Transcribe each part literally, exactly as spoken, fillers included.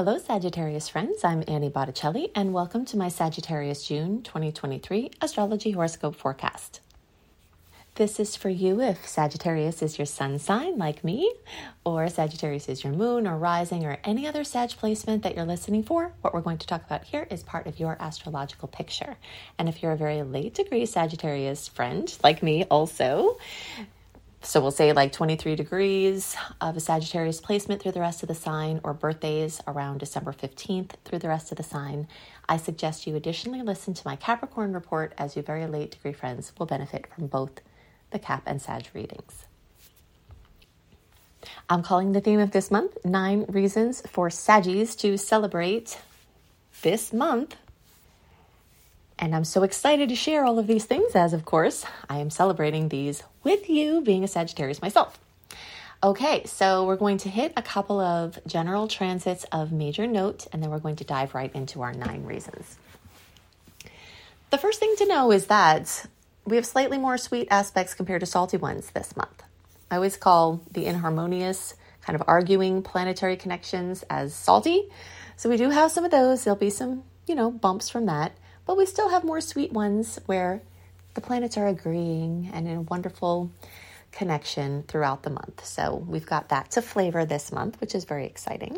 Hello, Sagittarius friends. I'm Annie Botticelli, and welcome to my Sagittarius June twenty twenty-three Astrology Horoscope Forecast. This is for you if Sagittarius is your sun sign, like me, or Sagittarius is your moon or rising or any other Sag placement that you're listening for. What we're going to talk about here is part of your astrological picture. And if you're a very late degree Sagittarius friend, like me also, so we'll say like twenty-three degrees of a Sagittarius placement through the rest of the sign, or birthdays around December fifteenth through the rest of the sign, I suggest you additionally listen to my Capricorn report, as you very late degree friends will benefit from both the Cap and Sag readings. I'm calling the theme of this month, Nine Reasons for Saggies to Celebrate This Month. And I'm so excited to share all of these things, as of course, I am celebrating these with you, being a Sagittarius myself. Okay, so we're going to hit a couple of general transits of major note, and then we're going to dive right into our nine reasons. The first thing to know is that we have slightly more sweet aspects compared to salty ones this month. I always call the inharmonious, kind of arguing planetary connections as salty. So we do have some of those. There'll be some, you know, bumps from that. But we still have more sweet ones where the planets are agreeing and in a wonderful connection throughout the month. So we've got that to flavor this month, which is very exciting.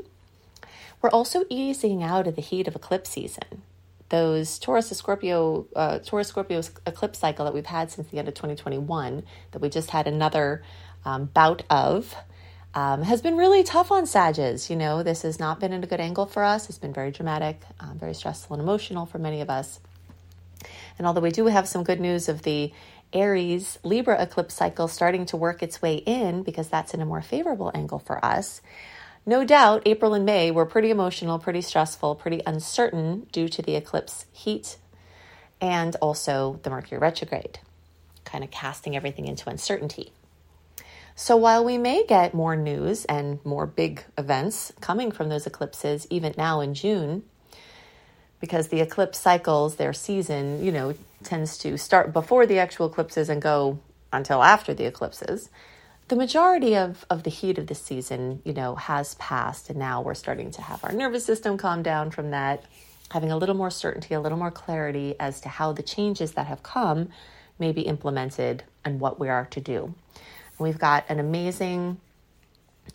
We're also easing out of the heat of eclipse season. Those Taurus to Scorpio, uh, Taurus Scorpio eclipse cycle that we've had since the end of twenty twenty-one, that we just had another um, bout of, Um, has been really tough on Sagittarius. You know, this has not been at a good angle for us. It's been very dramatic, um, very stressful and emotional for many of us. And although we do have some good news of the Aries Libra eclipse cycle starting to work its way in, because that's in a more favorable angle for us, no doubt April and May were pretty emotional, pretty stressful, pretty uncertain due to the eclipse heat and also the Mercury retrograde, kind of casting everything into uncertainty. So while we may get more news and more big events coming from those eclipses, even now in June, because the eclipse cycles, their season, you know, tends to start before the actual eclipses and go until after the eclipses, the majority of, of the heat of the season, you know, has passed. And now we're starting to have our nervous system calm down from that, having a little more certainty, a little more clarity as to how the changes that have come may be implemented and what we are to do. We've got an amazing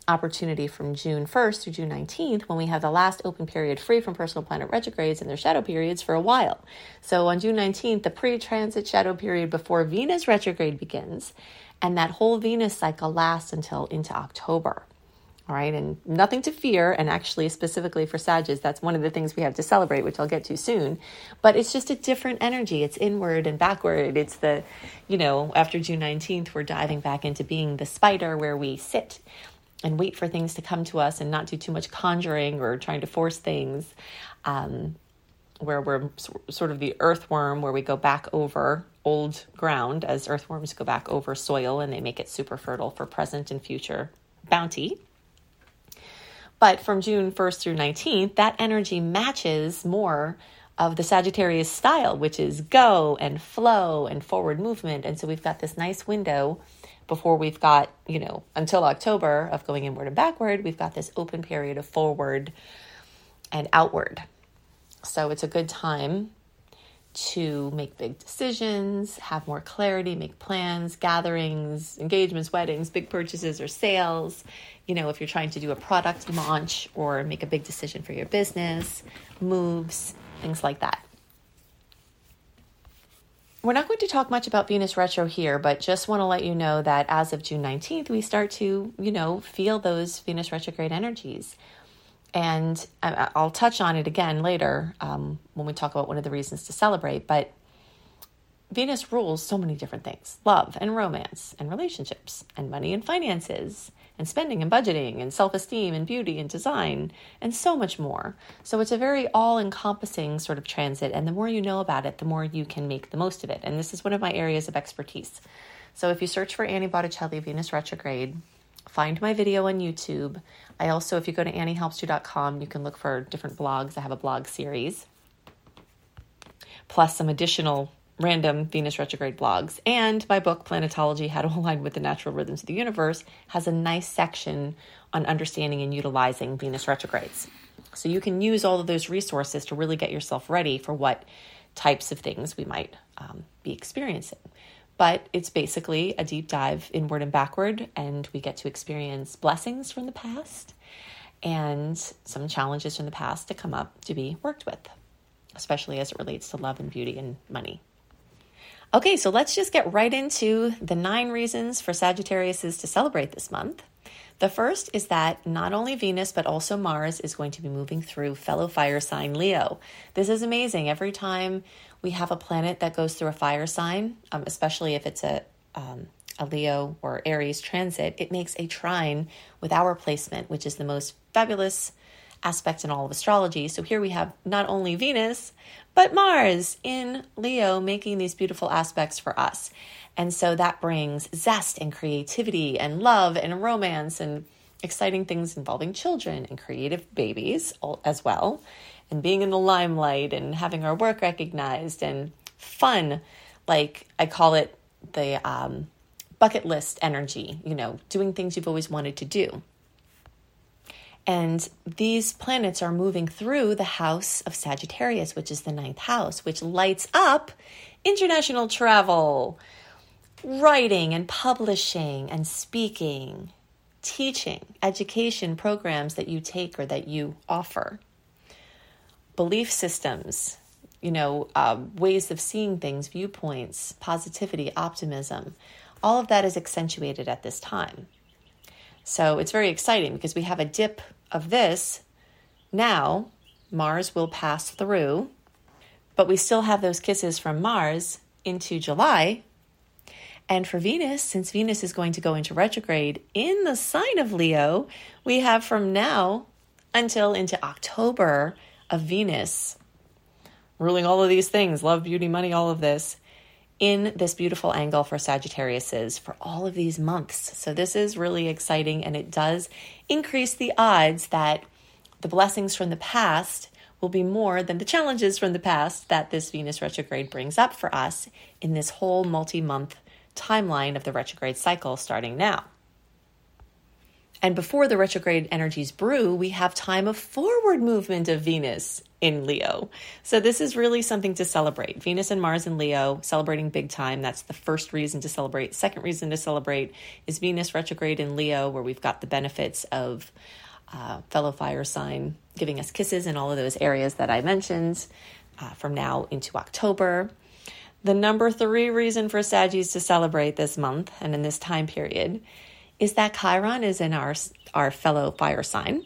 opportunity from June first through June nineteenth, when we have the last open period free from personal planet retrogrades and their shadow periods for a while. So on June nineteenth, the pre-transit shadow period before Venus retrograde begins, and that whole Venus cycle lasts until into October. All right, and nothing to fear. And actually, specifically for Sagittarius, that's one of the things we have to celebrate, which I'll get to soon. But it's just a different energy. It's inward and backward. It's the, you know, after June nineteenth, we're diving back into being the spider, where we sit and wait for things to come to us and not do too much conjuring or trying to force things, um, where we're sort of the earthworm, where we go back over old ground, as earthworms go back over soil and they make it super fertile for present and future bounty. But from June first through nineteenth, that energy matches more of the Sagittarius style, which is go and flow and forward movement. And so we've got this nice window before we've got, you know, until October of going inward and backward. We've got this open period of forward and outward. So it's a good time to make big decisions, have more clarity, make plans, gatherings, engagements, weddings, big purchases or sales. You know, if you're trying to do a product launch or make a big decision for your business, moves, things like that. We're not going to talk much about Venus retro here, but just want to let you know that as of June nineteenth, we start to, you know, feel those Venus retrograde energies. And I'll touch on it again later um, when we talk about one of the reasons to celebrate. But Venus rules so many different things: love and romance and relationships and money and finances and spending and budgeting and self-esteem and beauty and design and so much more. So it's a very all-encompassing sort of transit. And the more you know about it, the more you can make the most of it. And this is one of my areas of expertise. So if you search for Annie Botticelli Venus retrograde, find my video on YouTube. I also, if you go to Annie Helps You dot com, you can look for different blogs. I have a blog series, plus some additional random Venus retrograde blogs. And my book, Planetology, How to Align with the Natural Rhythms of the Universe, has a nice section on understanding and utilizing Venus retrogrades. So you can use all of those resources to really get yourself ready for what types of things we might um, be experiencing. But it's basically a deep dive inward and backward, and we get to experience blessings from the past and some challenges from the past that come up to be worked with, especially as it relates to love and beauty and money. Okay, so let's just get right into the nine reasons for Sagittariuses to celebrate this month. The first is that not only Venus, but also Mars is going to be moving through fellow fire sign Leo. This is amazing. Every time we have a planet that goes through a fire sign, um, especially if it's a, um, a Leo or Aries transit, it makes a trine with our placement, which is the most fabulous aspect in all of astrology. So here we have not only Venus, but Mars in Leo making these beautiful aspects for us. And so that brings zest and creativity and love and romance and exciting things involving children and creative babies as well, and being in the limelight and having our work recognized and fun. Like I call it the um, bucket list energy, you know, doing things you've always wanted to do. And these planets are moving through the house of Sagittarius, which is the ninth house, which lights up international travel, writing and publishing and speaking, teaching, education programs that you take or that you offer, belief systems, you know, uh, ways of seeing things, viewpoints, positivity, optimism. All of that is accentuated at this time. So it's very exciting because we have a dip of this. Now Mars will pass through, but we still have those kisses from Mars into July. And for Venus, since Venus is going to go into retrograde in the sign of Leo, we have from now until into October of Venus ruling all of these things, love, beauty, money, all of this, in this beautiful angle for Sagittariuses for all of these months. So this is really exciting, and it does increase the odds that the blessings from the past will be more than the challenges from the past that this Venus retrograde brings up for us in this whole multi-month timeline of the retrograde cycle starting now. And before the retrograde energies brew, we have time of forward movement of Venus in Leo. So this is really something to celebrate. Venus and Mars in Leo, celebrating big time. That's the first reason to celebrate. Second reason to celebrate is Venus retrograde in Leo, where we've got the benefits of uh, fellow fire sign giving us kisses in all of those areas that I mentioned uh, from now into October. The number three reason for Saggies to celebrate this month and in this time period is that Chiron is in our, our fellow fire sign.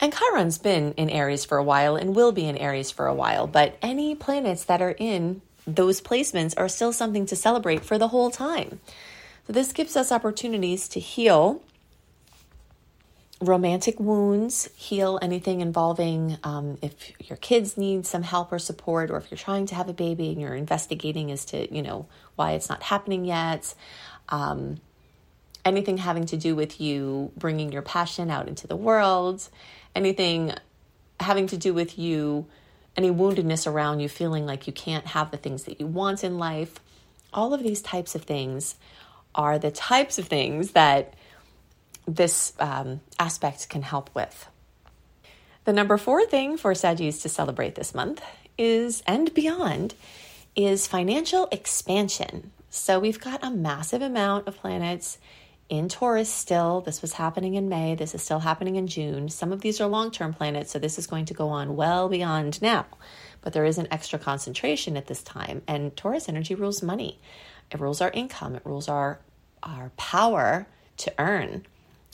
And Chiron's been in Aries for a while and will be in Aries for a while, but any planets that are in those placements are still something to celebrate for the whole time. So this gives us opportunities to heal romantic wounds, heal anything involving um, if your kids need some help or support, or if you're trying to have a baby and you're investigating as to, you know, why it's not happening yet. Um, anything having to do with you bringing your passion out into the world, anything having to do with you, any woundedness around you feeling like you can't have the things that you want in life. All of these types of things are the types of things that this um, aspect can help with. The number four thing for Saggies to celebrate this month is, and beyond, is financial expansion. So we've got a massive amount of planets in Taurus still. This was happening in May. This is still happening in June. Some of these are long-term planets, so this is going to go on well beyond now. But there is an extra concentration at this time. And Taurus energy rules money. It rules our income. It rules our, our power to earn.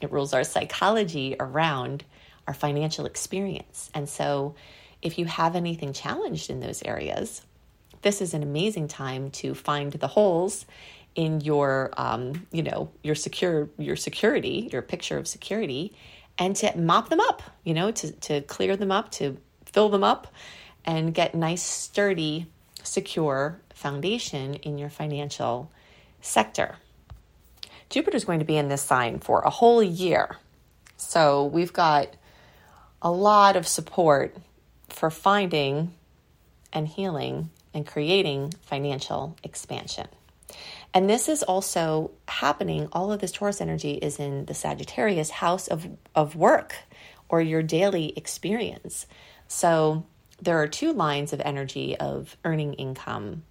It rules our psychology around our financial experience. And so if you have anything challenged in those areas, this is an amazing time to find the holes in your, um, you know, your secure, your security, your picture of security, and to mop them up, you know, to, to clear them up, to fill them up, and get nice, sturdy, secure foundation in your financial sector. Jupiter's going to be in this sign for a whole year. So we've got a lot of support for finding and healing and creating financial expansion. And this is also happening. All of this Taurus energy is in the Sagittarius house of, of work or your daily experience. So there are two lines of energy of earning income,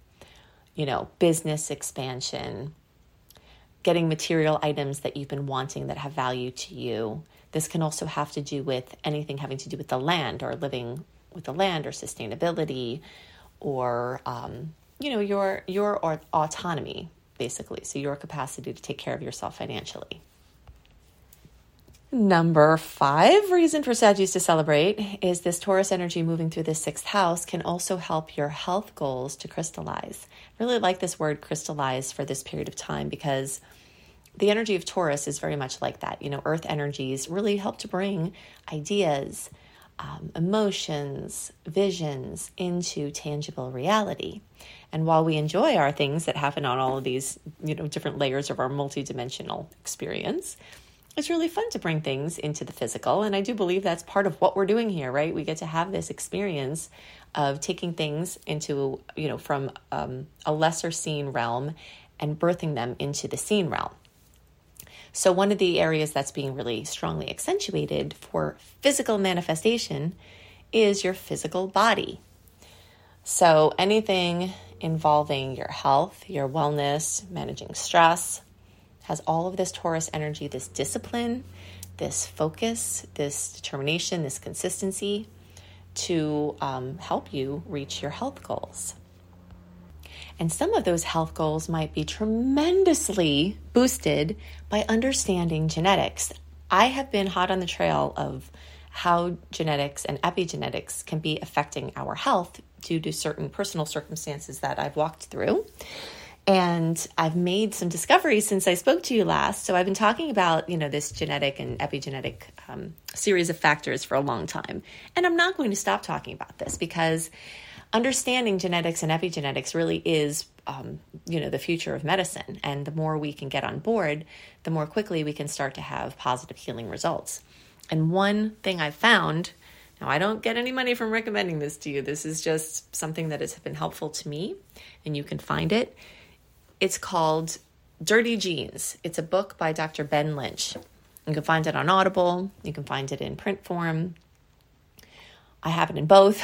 you know, business expansion, getting material items that you've been wanting that have value to you. This can also have to do with anything having to do with the land or living with the land or sustainability or, um, you know, your your autonomy, basically. So your capacity to take care of yourself financially. Number five reason for Sagis to celebrate is this Taurus energy moving through the sixth house can also help your health goals to crystallize. I really like this word crystallize for this period of time because the energy of Taurus is very much like that. You know, earth energies really help to bring ideas, um, emotions, visions into tangible reality. And while we enjoy our things that happen on all of these, you know, different layers of our multidimensional experience, it's really fun to bring things into the physical. And I do believe that's part of what we're doing here, right? We get to have this experience of taking things into, you know, from um, a lesser seen realm and birthing them into the seen realm. So one of the areas that's being really strongly accentuated for physical manifestation is your physical body. So anything involving your health, your wellness, managing stress, has all of this Taurus energy, this discipline, this focus, this determination, this consistency to um, help you reach your health goals. And some of those health goals might be tremendously boosted by understanding genetics. I have been hot on the trail of how genetics and epigenetics can be affecting our health due to certain personal circumstances that I've walked through. And I've made some discoveries since I spoke to you last. So I've been talking about, you know, this genetic and epigenetic um, series of factors for a long time. And I'm not going to stop talking about this because understanding genetics and epigenetics really is, um, you know, the future of medicine. And the more we can get on board, the more quickly we can start to have positive healing results. And one thing I've found, now, I don't get any money from recommending this to you. This is just something that has been helpful to me, and you can find it. It's called Dirty Genes. It's a book by Doctor Ben Lynch. You can find it on Audible. You can find it in print form. I have it in both.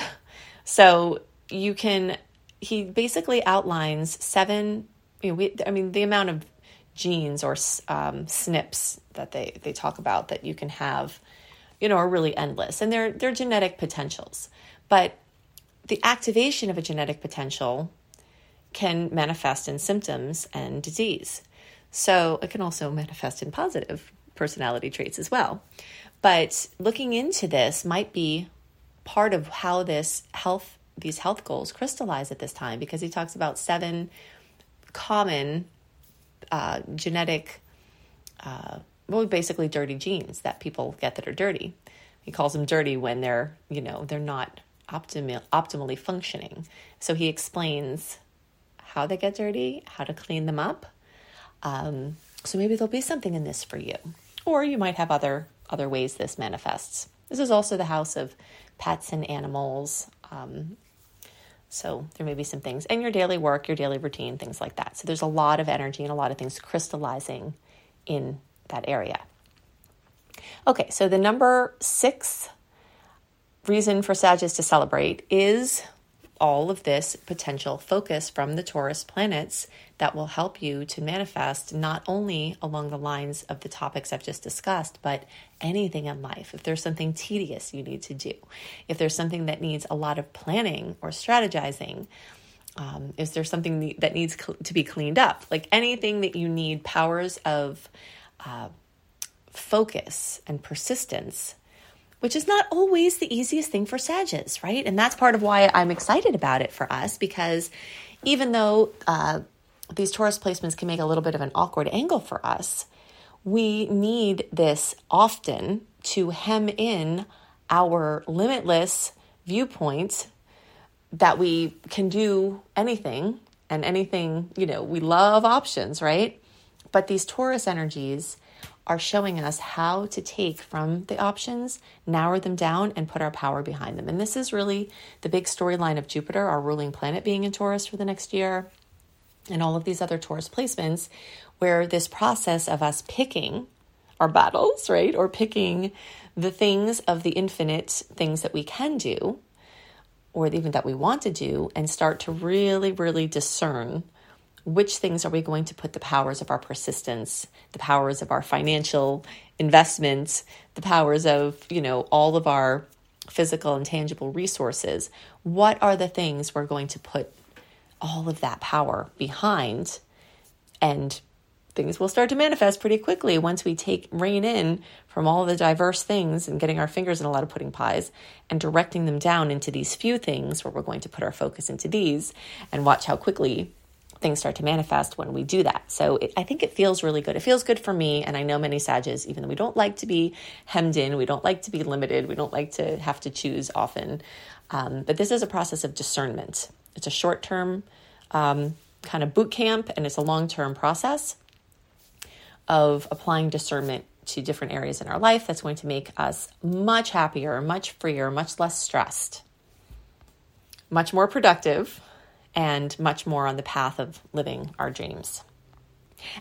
So you can, he basically outlines seven, you know, we, I mean, the amount of genes or um, S N Ps that they, they talk about that you can have, you know, are really endless. And they're, they're genetic potentials. But the activation of a genetic potential can manifest in symptoms and disease. So it can also manifest in positive personality traits as well. But looking into this might be part of how this health, these health goals crystallize at this time, because he talks about seven common uh, genetic, uh, well, basically dirty genes that people get that are dirty. He calls them dirty when they're, you know, they're not optimal, optimally functioning. So he explains how they get dirty, how to clean them up. Um, so maybe there'll be something in this for you, or you might have other other ways this manifests. This is also the house of pets and animals. Um, so there may be some things in your daily work, your daily routine, things like that. So there's a lot of energy and a lot of things crystallizing in that area. Okay, so the number six reason for Sagittarius to celebrate is all of this potential focus from the Taurus planets that will help you to manifest not only along the lines of the topics I've just discussed, but anything in life. If there's something tedious you need to do, if there's something that needs a lot of planning or strategizing, um, is there something that needs cl- to be cleaned up? Like anything that you need powers of uh, focus and persistence, which is not always the easiest thing for Sagittarius, right? And that's part of why I'm excited about it for us, because even though uh, these Taurus placements can make a little bit of an awkward angle for us, we need this often to hem in our limitless viewpoint that we can do anything and anything, you know, we love options, right? But these Taurus energies are showing us how to take from the options, narrow them down, and put our power behind them. And this is really the big storyline of Jupiter, our ruling planet, being in Taurus for the next year, and all of these other Taurus placements, where this process of us picking our battles, right, or picking the things of the infinite, things that we can do, or even that we want to do, and start to really, really discern which things are we going to put the powers of our persistence, the powers of our financial investments, the powers of, you know, all of our physical and tangible resources. What are the things we're going to put all of that power behind? And things will start to manifest pretty quickly once we take rein in from all the diverse things and getting our fingers in a lot of pudding pies and directing them down into these few things where we're going to put our focus into these, and watch how quickly things start to manifest when we do that. So it, I think it feels really good. It feels good for me. And I know many Sages, even though we don't like to be hemmed in, we don't like to be limited, we don't like to have to choose often. Um, but this is a process of discernment. It's a short-term um, kind of boot camp, and it's a long-term process of applying discernment to different areas in our life that's going to make us much happier, much freer, much less stressed, much more productive, and much more on the path of living our dreams.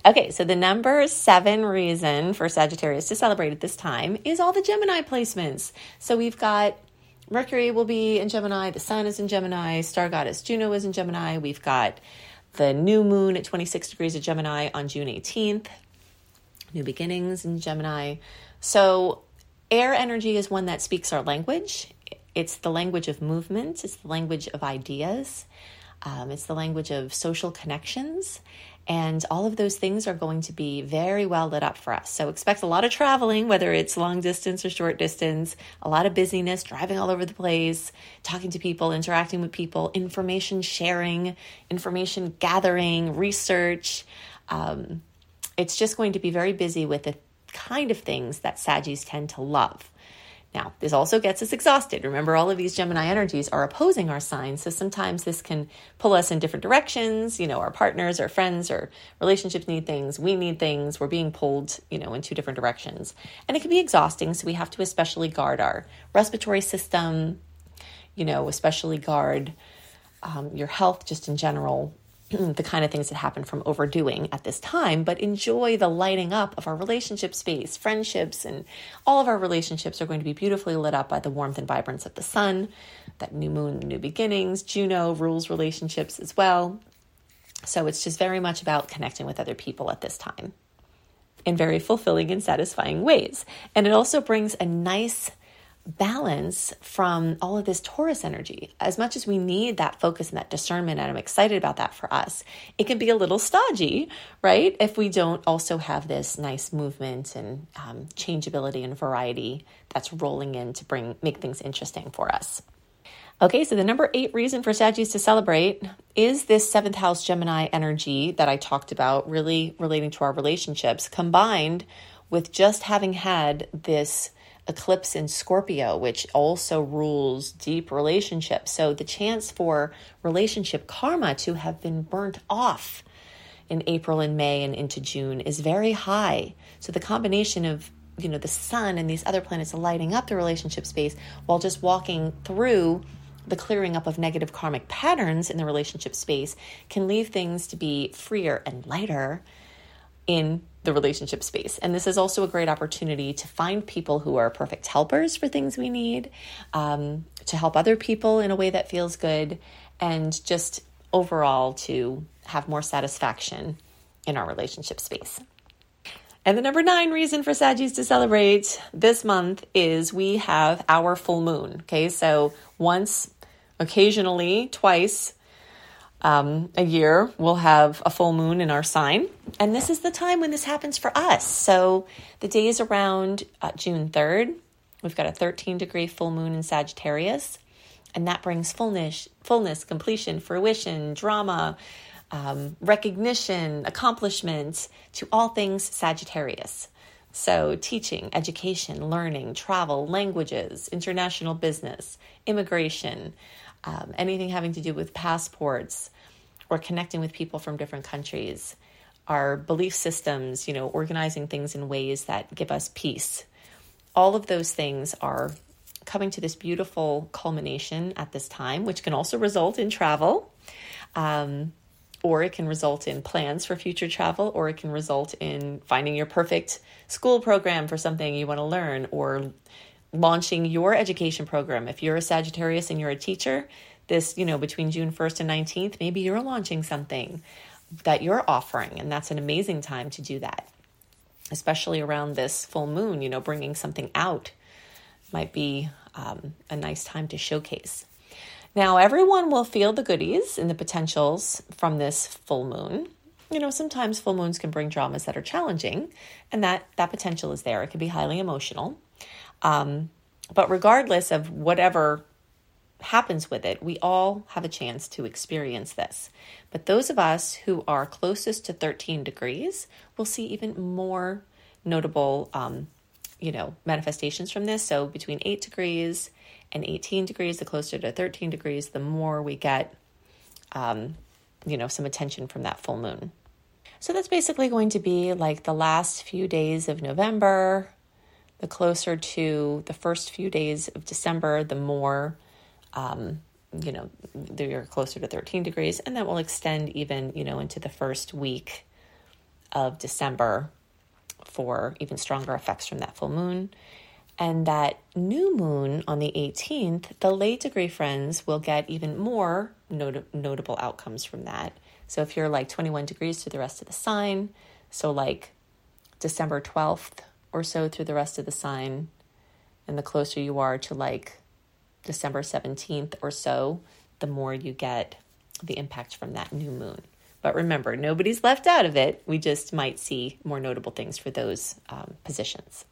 Okay, so the number seven reason for Sagittarius to celebrate at this time is all the Gemini placements. So we've got Mercury will be in Gemini, the Sun is in Gemini, Star Goddess Juno is in Gemini, we've got the new moon at twenty-six degrees of Gemini on June eighteenth, new beginnings in Gemini. So air energy is one that speaks our language. It's the language of movement. It's the language of ideas. Um, it's the language of social connections, and all of those things are going to be very well lit up for us. So expect a lot of traveling, whether it's long distance or short distance, a lot of busyness, driving all over the place, talking to people, interacting with people, information sharing, information gathering, research. Um, it's just going to be very busy with the kind of things that Sagis tend to love. Now, this also gets us exhausted. Remember, all of these Gemini energies are opposing our signs, so sometimes this can pull us in different directions. You know, our partners, our friends, our relationships need things. We need things. We're being pulled, you know, in two different directions. And it can be exhausting, so we have to especially guard our respiratory system, you know, especially guard um, your health just in general, the kind of things that happen from overdoing at this time, but enjoy the lighting up of our relationship space. Friendships and all of our relationships are going to be beautifully lit up by the warmth and vibrance of the sun, that new moon, new beginnings. Juno rules relationships as well. So it's just very much about connecting with other people at this time in very fulfilling and satisfying ways. And it also brings a nice balance from all of this Taurus energy. As much as we need that focus and that discernment, and I'm excited about that for us, it can be a little stodgy, right? If we don't also have this nice movement and um, changeability and variety that's rolling in to bring make things interesting for us. Okay, so the number eight reason for Sagis to celebrate is this seventh house Gemini energy that I talked about, really relating to our relationships, combined with just having had this eclipse in Scorpio, which also rules deep relationships. So the chance for relationship karma to have been burnt off in April and May and into June is very high. So the combination of, you know, the sun and these other planets lighting up the relationship space while just walking through the clearing up of negative karmic patterns in the relationship space can leave things to be freer and lighter in the relationship space. And this is also a great opportunity to find people who are perfect helpers for things we need, um, to help other people in a way that feels good, and just overall to have more satisfaction in our relationship space. And the number nine reason for Sagis to celebrate this month is we have our full moon. Okay, so once, occasionally, twice Um, a year, we'll have a full moon in our sign. And this is the time when this happens for us. So the day is around uh, June third. We've got a thirteen degree full moon in Sagittarius. And that brings fullness, fullness, completion, fruition, drama, um, recognition, accomplishment to all things Sagittarius. So teaching, education, learning, travel, languages, international business, immigration, Um, anything having to do with passports or connecting with people from different countries, our belief systems, you know, organizing things in ways that give us peace. All of those things are coming to this beautiful culmination at this time, which can also result in travel, um, or it can result in plans for future travel, or it can result in finding your perfect school program for something you want to learn, or launching your education program. If you're a Sagittarius and you're a teacher, this, you know, between June first and nineteenth, maybe you're launching something that you're offering, and that's an amazing time to do that, especially around this full moon. You know, bringing something out might be um, a nice time to showcase. Now, everyone will feel the goodies and the potentials from this full moon. You know, sometimes full moons can bring dramas that are challenging, and that, that potential is there. It can be highly emotional. Um, but regardless of whatever happens with it, we all have a chance to experience this. But those of us who are closest to thirteen degrees will see even more notable, um, you know, manifestations from this. So between eight degrees and eighteen degrees, the closer to thirteen degrees, the more we get, um, you know, some attention from that full moon. So that's basically going to be like the last few days of November. The closer to the first few days of December, the more, um, you know, you're closer to thirteen degrees. And that will extend even, you know, into the first week of December for even stronger effects from that full moon. And that new moon on the eighteenth, the late degree friends will get even more not- notable outcomes from that. So if you're like twenty-one degrees to the rest of the sign, so like December twelfth or so through the rest of the sign, and the closer you are to like December seventeenth or so, the more you get the impact from that new moon. But remember, nobody's left out of it. We just might see more notable things for those um, positions.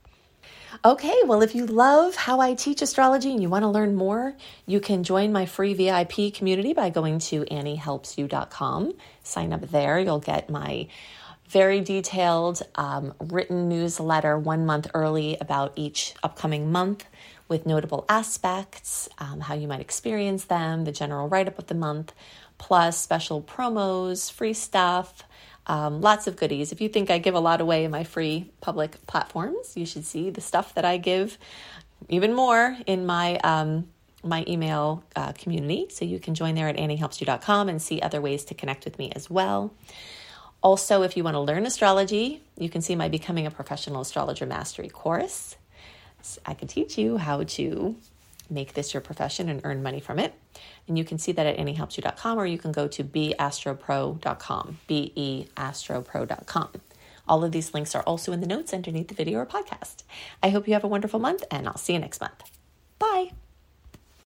Okay, well, if you love how I teach astrology and you want to learn more, you can join my free V I P community by going to Annie Helps You dot com. Sign up there. You'll get my very detailed um, written newsletter one month early about each upcoming month with notable aspects, um, how you might experience them, the general write-up of the month, plus special promos, free stuff, Um, lots of goodies. If you think I give a lot away in my free public platforms, you should see the stuff that I give even more in my um, my email uh, community. So you can join there at Annie Helps You dot com and see other ways to connect with me as well. Also, if you want to learn astrology, you can see my Becoming a Professional Astrologer Mastery Course. So I can teach you how to make this your profession and earn money from it. And you can see that at Annie Helps You dot com, or you can go to be astro pro dot com, B E astro pro dot com. All of these links are also in the notes underneath the video or podcast. I hope you have a wonderful month, and I'll see you next month. Bye.